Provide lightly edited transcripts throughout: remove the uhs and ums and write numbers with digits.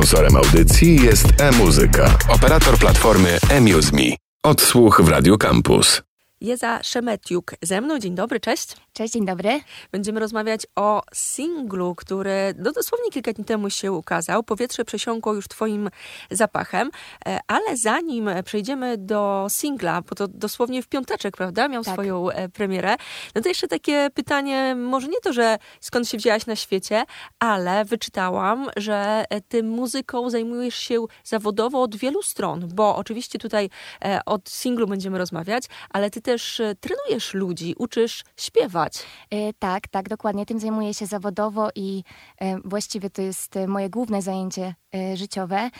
Sponsorem audycji jest E-Muzyka, operator platformy eMuseMe. Odsłuch w Radio Kampus. Jeza Szemetiuk ze mną. Dzień dobry, cześć. Cześć, dzień dobry. Będziemy rozmawiać o singlu, który dosłownie kilka dni temu się ukazał. Powietrze przesiąkło już twoim zapachem. Ale zanim przejdziemy do singla, bo to dosłownie w piąteczek, prawda, miał swoją premierę, no to jeszcze takie pytanie, może nie to, że skąd się wzięłaś na świecie, ale wyczytałam, że ty muzyką zajmujesz się zawodowo od wielu stron, bo oczywiście tutaj od singlu będziemy rozmawiać, ale ty też trenujesz ludzi, uczysz śpiewać. Tak, dokładnie. Tym zajmuję się zawodowo i właściwie to jest moje główne zajęcie życiowe.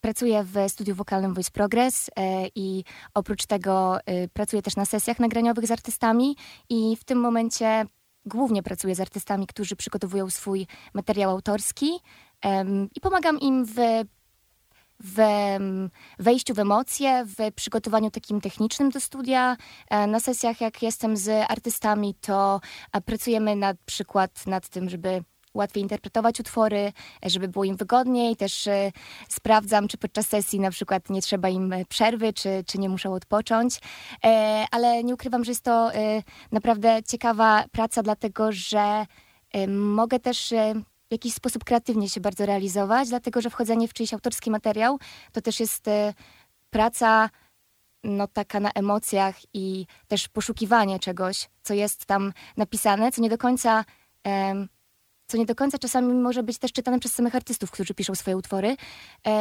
Pracuję w studiu wokalnym Voice Progress i oprócz tego pracuję też na sesjach nagraniowych z artystami i w tym momencie głównie pracuję z artystami, którzy przygotowują swój materiał autorski i pomagam im w wejściu w emocje, w przygotowaniu takim technicznym do studia. Na sesjach, jak jestem z artystami, to pracujemy na przykład nad tym, żeby łatwiej interpretować utwory, żeby było im wygodniej. Też sprawdzam, czy podczas sesji na przykład nie trzeba im przerwy, czy nie muszą odpocząć. Ale nie ukrywam, że jest to naprawdę ciekawa praca, dlatego że mogę też w jakiś sposób kreatywnie się bardzo realizować, dlatego że wchodzenie w czyjś autorski materiał to też jest praca no taka na emocjach i też poszukiwanie czegoś, co jest tam napisane, co nie do końca czasami może być też czytane przez samych artystów, którzy piszą swoje utwory.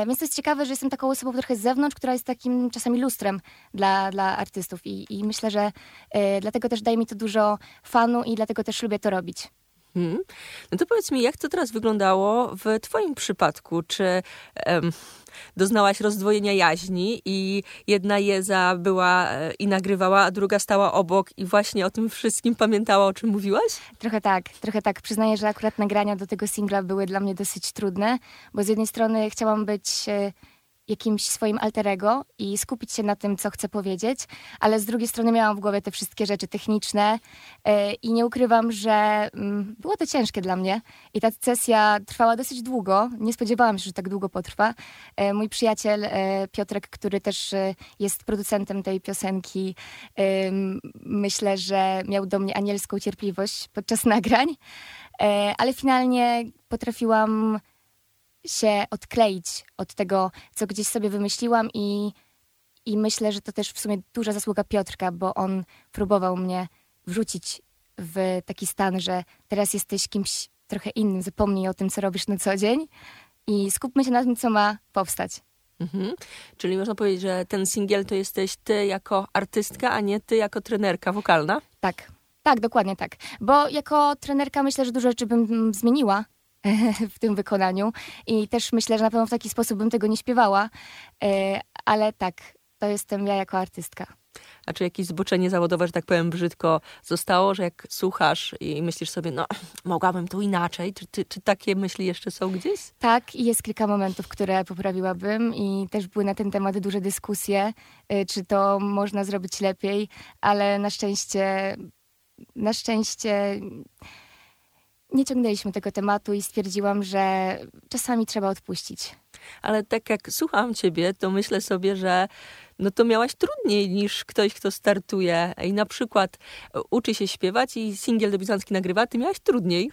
Więc to jest ciekawe, że jestem taką osobą trochę z zewnątrz, która jest takim czasami lustrem dla artystów i myślę, że dlatego też daje mi to dużo fanu i dlatego też lubię to robić. No to powiedz mi, jak to teraz wyglądało w twoim przypadku? Czy doznałaś rozdwojenia jaźni i jedna Jeza była i nagrywała, a druga stała obok i właśnie o tym wszystkim pamiętała, o czym mówiłaś? Trochę tak. Przyznaję, że akurat nagrania do tego singla były dla mnie dosyć trudne, bo z jednej strony chciałam być jakimś swoim alter ego i skupić się na tym, co chcę powiedzieć, ale z drugiej strony miałam w głowie te wszystkie rzeczy techniczne i nie ukrywam, że było to ciężkie dla mnie i ta sesja trwała dosyć długo. Nie spodziewałam się, że tak długo potrwa. Mój przyjaciel Piotrek, który też jest producentem tej piosenki, myślę, że miał do mnie anielską cierpliwość podczas nagrań, ale finalnie potrafiłam się odkleić od tego, co gdzieś sobie wymyśliłam i myślę, że to też w sumie duża zasługa Piotrka, bo on próbował mnie wrzucić w taki stan, że teraz jesteś kimś trochę innym, zapomnij o tym, co robisz na co dzień i skupmy się na tym, co ma powstać. Mhm. Czyli można powiedzieć, że ten singiel to jesteś ty jako artystka, a nie ty jako trenerka wokalna? Tak, dokładnie tak, bo jako trenerka myślę, że dużo rzeczy bym zmieniła w tym wykonaniu i też myślę, że na pewno w taki sposób bym tego nie śpiewała, ale tak, to jestem ja jako artystka. A czy jakieś zboczenie zawodowe, że tak powiem brzydko, zostało, że jak słuchasz i myślisz sobie, no mogłabym to inaczej, czy takie myśli jeszcze są gdzieś? Tak, i jest kilka momentów, które poprawiłabym i też były na ten temat duże dyskusje, czy to można zrobić lepiej, ale na szczęście nie ciągnęliśmy tego tematu i stwierdziłam, że czasami trzeba odpuścić. Ale tak jak słucham ciebie, to myślę sobie, że no to miałaś trudniej niż ktoś, kto startuje i na przykład uczy się śpiewać i singiel debiutancki nagrywa. Ty miałaś trudniej?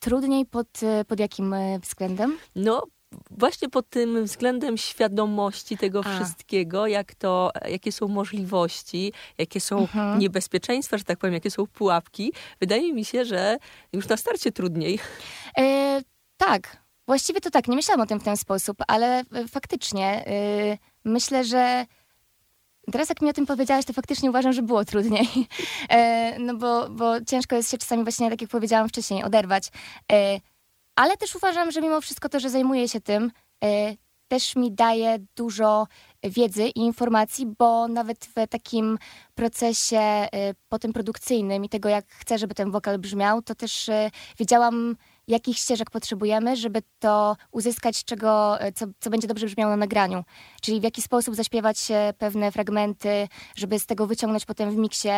Trudniej pod jakim względem? No właśnie pod tym względem świadomości tego wszystkiego, jakie są możliwości, jakie są niebezpieczeństwa, że tak powiem, jakie są pułapki. Wydaje mi się, że już na starcie trudniej. Tak, właściwie to tak. Nie myślałam o tym w ten sposób, ale faktycznie myślę, że teraz jak mi o tym powiedziałaś, to faktycznie uważam, że było trudniej. No bo ciężko jest się czasami właśnie, tak jak powiedziałam wcześniej, oderwać. Ale też uważam, że mimo wszystko to, że zajmuję się tym, też mi daje dużo wiedzy i informacji, bo nawet w takim procesie potem produkcyjnym i tego, jak chcę, żeby ten wokal brzmiał, to też wiedziałam, jakich ścieżek potrzebujemy, żeby to uzyskać, co będzie dobrze brzmiało na nagraniu. Czyli w jaki sposób zaśpiewać pewne fragmenty, żeby z tego wyciągnąć potem w miksie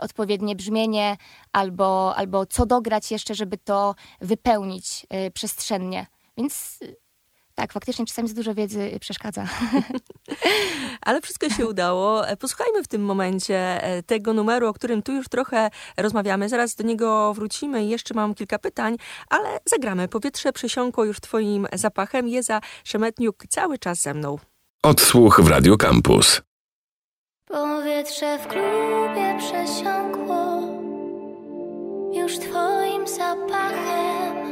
odpowiednie brzmienie, albo co dograć jeszcze, żeby to wypełnić przestrzennie. Więc tak, faktycznie czasami za dużo wiedzy przeszkadza. Ale wszystko się udało. Posłuchajmy w tym momencie tego numeru, o którym tu już trochę rozmawiamy. Zaraz do niego wrócimy. Jeszcze mam kilka pytań, ale zagramy. Powietrze przesiąkło już twoim zapachem. Jeza Szemetiuk cały czas ze mną. Odsłuch w Radio Kampus. Powietrze w klubie przesiąkło już twoim zapachem.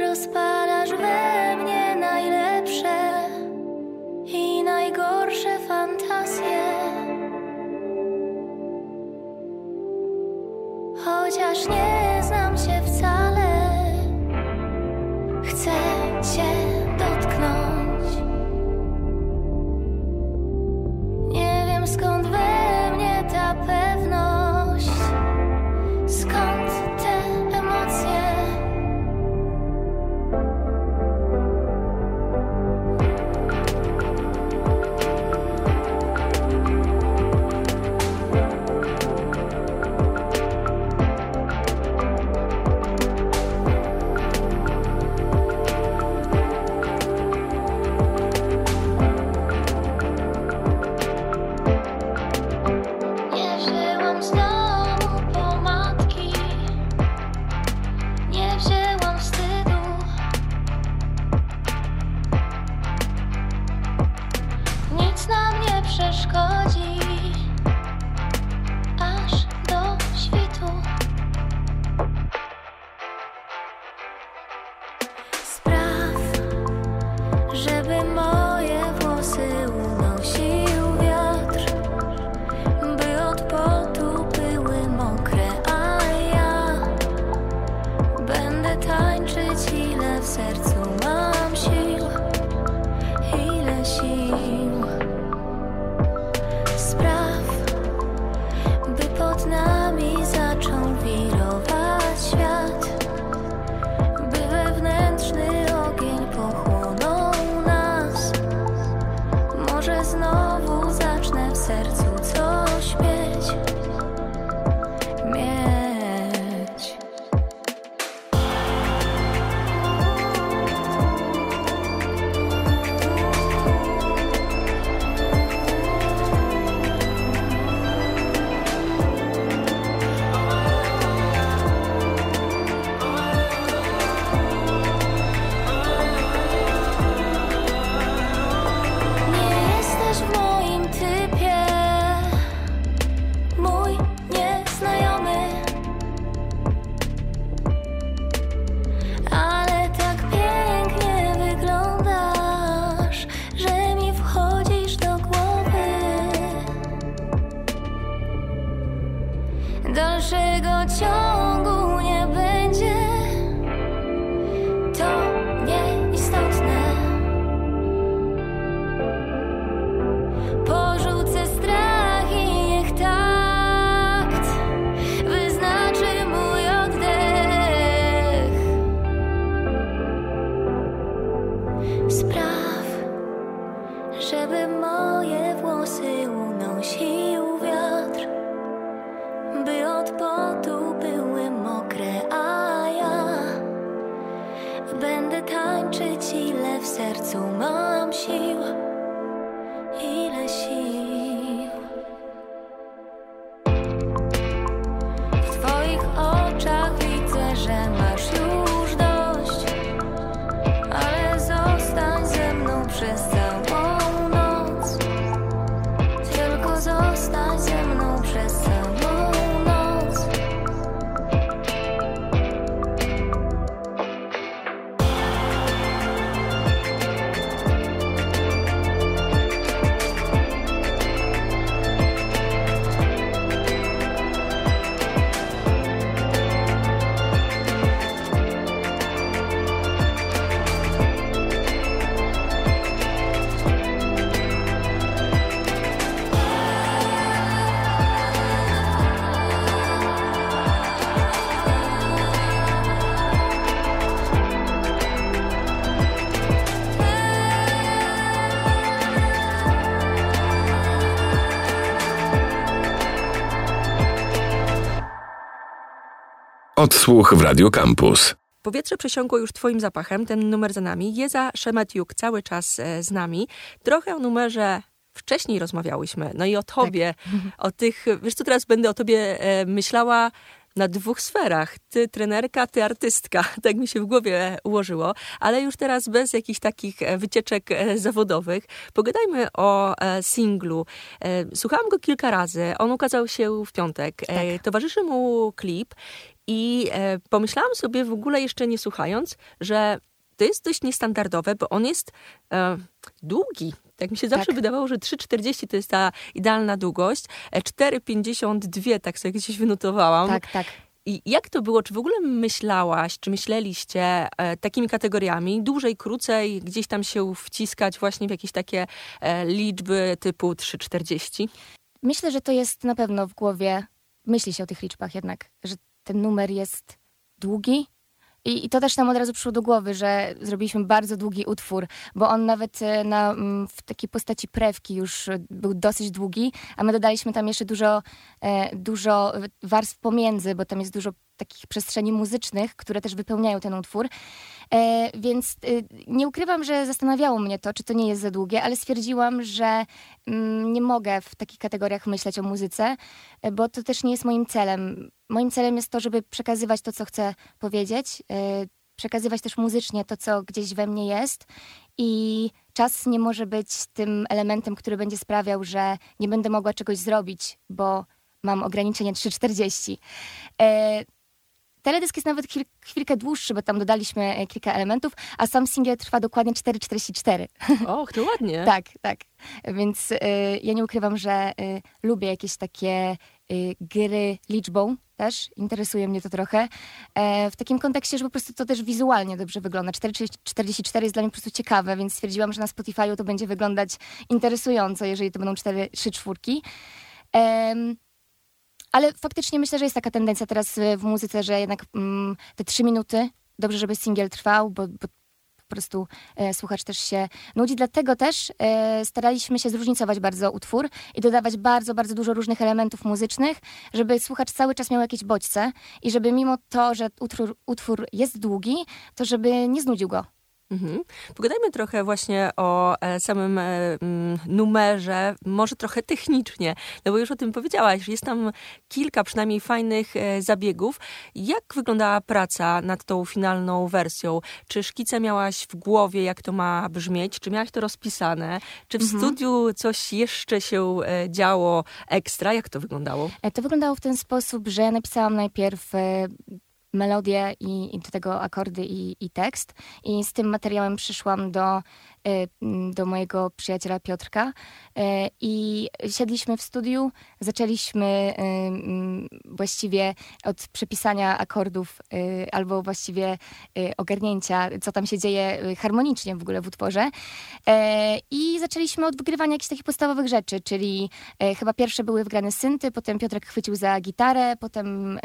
Rozpalasz we mnie najlepsze i najgorsze fantazje. Chociaż nie znam cię wcale, chcę cię dotknąć. Nie wiem, skąd we mnie ta pewność, skąd te emocje. Odsłuch w Radio Kampus. Powietrze przesiąkło już twoim zapachem, ten numer za nami. Jeza Szemetiuk cały czas z nami. Trochę o numerze wcześniej rozmawiałyśmy. No i o tobie, tak. O tych... Wiesz co, teraz będę o tobie myślała na dwóch sferach. Ty trenerka, ty artystka. Tak mi się w głowie ułożyło. Ale już teraz bez jakichś takich wycieczek zawodowych. Pogadajmy o singlu. Słuchałam go kilka razy. On ukazał się w piątek. Tak. Towarzyszy mu klip. I pomyślałam sobie, w ogóle jeszcze nie słuchając, że to jest dość niestandardowe, bo on jest długi. Tak mi się zawsze wydawało, że 3,40 to jest ta idealna długość. 4,52, tak sobie gdzieś wynotowałam. Tak. I jak to było? Czy w ogóle myślałaś, czy myśleliście takimi kategoriami? Dłużej, krócej, gdzieś tam się wciskać właśnie w jakieś takie liczby typu 3,40? Myślę, że to jest na pewno w głowie. Myśli się o tych liczbach jednak, że ten numer jest długi. I to też nam od razu przyszło do głowy, że zrobiliśmy bardzo długi utwór, bo on nawet w takiej postaci prewki już był dosyć długi, a my dodaliśmy tam jeszcze dużo warstw pomiędzy, bo tam jest dużo takich przestrzeni muzycznych, które też wypełniają ten utwór. Więc nie ukrywam, że zastanawiało mnie to, czy to nie jest za długie, ale stwierdziłam, że nie mogę w takich kategoriach myśleć o muzyce, bo to też nie jest moim celem. Moim celem jest to, żeby przekazywać to, co chcę powiedzieć, przekazywać też muzycznie to, co gdzieś we mnie jest i czas nie może być tym elementem, który będzie sprawiał, że nie będę mogła czegoś zrobić, bo mam ograniczenie 3,40. Teledysk jest nawet chwilkę dłuższy, bo tam dodaliśmy kilka elementów, a sam singiel trwa dokładnie 4,44. Och, to ładnie. Tak. Więc ja nie ukrywam, że lubię jakieś takie gry liczbą też. Interesuje mnie to trochę. W takim kontekście, że po prostu to też wizualnie dobrze wygląda. 4,44 jest dla mnie po prostu ciekawe, więc stwierdziłam, że na Spotify'u to będzie wyglądać interesująco, jeżeli to będą 4,3,4. Ale faktycznie myślę, że jest taka tendencja teraz w muzyce, że jednak te 3 minuty, dobrze, żeby singiel trwał, bo po prostu słuchacz też się nudzi. Dlatego też staraliśmy się zróżnicować bardzo utwór i dodawać bardzo, bardzo dużo różnych elementów muzycznych, żeby słuchacz cały czas miał jakieś bodźce i żeby mimo to, że utwór jest długi, to żeby nie znudził go. Mhm. Pogadajmy trochę właśnie o samym numerze, może trochę technicznie, no bo już o tym powiedziałaś, jest tam kilka przynajmniej fajnych zabiegów. Jak wyglądała praca nad tą finalną wersją? Czy szkice miałaś w głowie, jak to ma brzmieć? Czy miałaś to rozpisane? Czy w studiu coś jeszcze się działo ekstra? Jak to wyglądało? To wyglądało w ten sposób, że napisałam najpierw melodię i do tego akordy i tekst. I z tym materiałem przyszłam do mojego przyjaciela Piotrka i siedliśmy w studiu, zaczęliśmy właściwie od przepisania akordów albo właściwie ogarnięcia, co tam się dzieje harmonicznie w ogóle w utworze. I zaczęliśmy od wygrywania jakichś takich podstawowych rzeczy, czyli chyba pierwsze były wgrane synty, potem Piotrek chwycił za gitarę, potem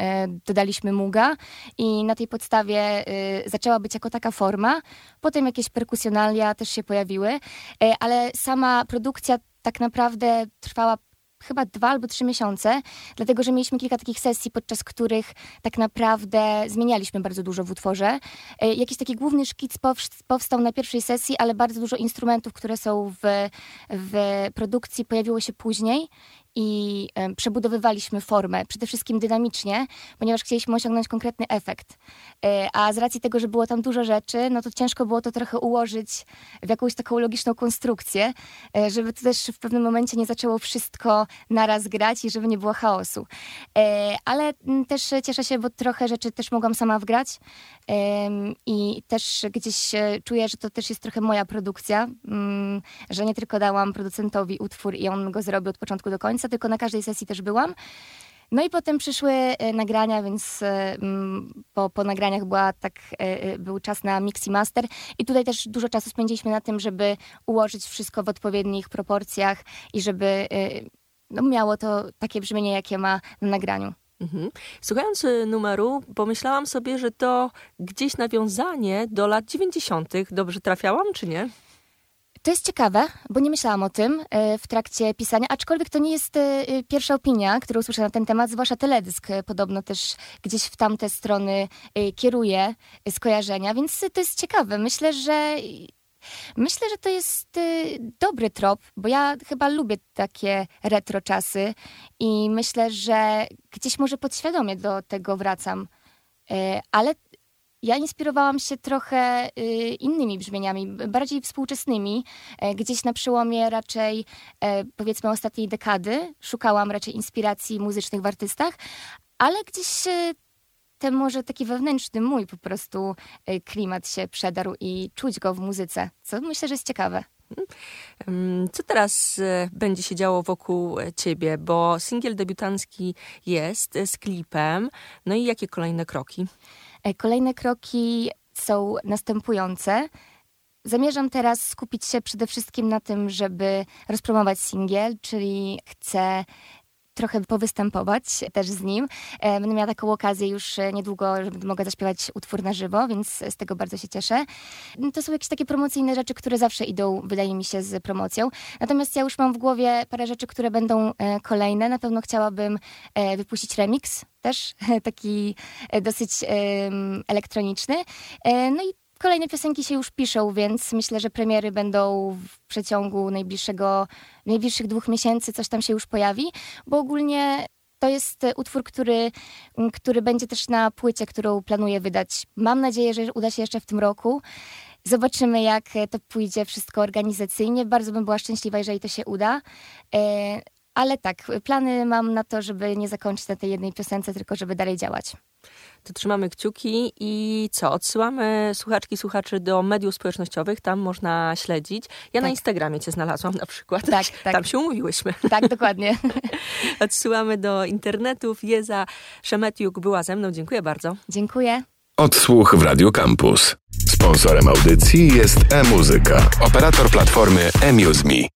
dodaliśmy muga i na tej podstawie zaczęła być jako taka forma. Potem jakieś perkusjonalia też się pojawiły, ale sama produkcja tak naprawdę trwała chyba 2 albo 3 miesiące, dlatego, że mieliśmy kilka takich sesji, podczas których tak naprawdę zmienialiśmy bardzo dużo w utworze. Jakiś taki główny szkic powstał na pierwszej sesji, ale bardzo dużo instrumentów, które są w produkcji, pojawiło się później i przebudowywaliśmy formę, przede wszystkim dynamicznie, ponieważ chcieliśmy osiągnąć konkretny efekt. A z racji tego, że było tam dużo rzeczy, no to ciężko było to trochę ułożyć w jakąś taką logiczną konstrukcję, żeby to też w pewnym momencie nie zaczęło wszystko naraz grać i żeby nie było chaosu. Ale też cieszę się, bo trochę rzeczy też mogłam sama wgrać i też gdzieś czuję, że to też jest trochę moja produkcja, że nie tylko dałam producentowi utwór i on go zrobił od początku do końca, tylko na każdej sesji też byłam. No i potem przyszły nagrania, więc po nagraniach był czas na mix i master. I tutaj też dużo czasu spędziliśmy na tym, żeby ułożyć wszystko w odpowiednich proporcjach i żeby miało to takie brzmienie, jakie ma na nagraniu. Mhm. Słuchając numeru, pomyślałam sobie, że to gdzieś nawiązanie do lat 90. Dobrze trafiałam, czy nie? To jest ciekawe, bo nie myślałam o tym w trakcie pisania, aczkolwiek to nie jest pierwsza opinia, którą usłyszę na ten temat, zwłaszcza teledysk podobno też gdzieś w tamte strony kieruje skojarzenia, więc to jest ciekawe. Myślę, że to jest dobry trop, bo ja chyba lubię takie retro czasy i myślę, że gdzieś może podświadomie do tego wracam, ale ja inspirowałam się trochę innymi brzmieniami, bardziej współczesnymi. Gdzieś na przełomie raczej, powiedzmy, ostatniej dekady szukałam raczej inspiracji muzycznych w artystach, ale gdzieś ten może taki wewnętrzny mój po prostu klimat się przedarł i czuć go w muzyce, co myślę, że jest ciekawe. Co teraz będzie się działo wokół ciebie? Bo singiel debiutancki jest z klipem. No i jakie kolejne kroki? Kolejne kroki są następujące. Zamierzam teraz skupić się przede wszystkim na tym, żeby rozpromować singiel, czyli chcę trochę powystępować też z nim. Będę miała taką okazję już niedługo, że będę mogła zaśpiewać utwór na żywo, więc z tego bardzo się cieszę. To są jakieś takie promocyjne rzeczy, które zawsze idą, wydaje mi się, z promocją. Natomiast ja już mam w głowie parę rzeczy, które będą kolejne. Na pewno chciałabym wypuścić remix, też taki dosyć elektroniczny. No i kolejne piosenki się już piszą, więc myślę, że premiery będą w przeciągu najbliższych 2 miesięcy, coś tam się już pojawi, bo ogólnie to jest utwór, który będzie też na płycie, którą planuję wydać. Mam nadzieję, że uda się jeszcze w tym roku. Zobaczymy, jak to pójdzie wszystko organizacyjnie. Bardzo bym była szczęśliwa, jeżeli to się uda. Ale tak, plany mam na to, żeby nie zakończyć na tej jednej piosence, tylko żeby dalej działać. To trzymamy kciuki i co? Odsyłamy słuchaczki, słuchaczy do mediów społecznościowych, tam można śledzić. Ja tak. Na Instagramie cię znalazłam na przykład. Tak. Tam się umówiłyśmy. Tak, dokładnie. Odsyłamy do internetów. Jeza Szemetiuk była ze mną. Dziękuję bardzo. Dziękuję. Odsłuch w Radio Kampus. Sponsorem audycji jest E-Muzyka, operator platformy eMuseMe.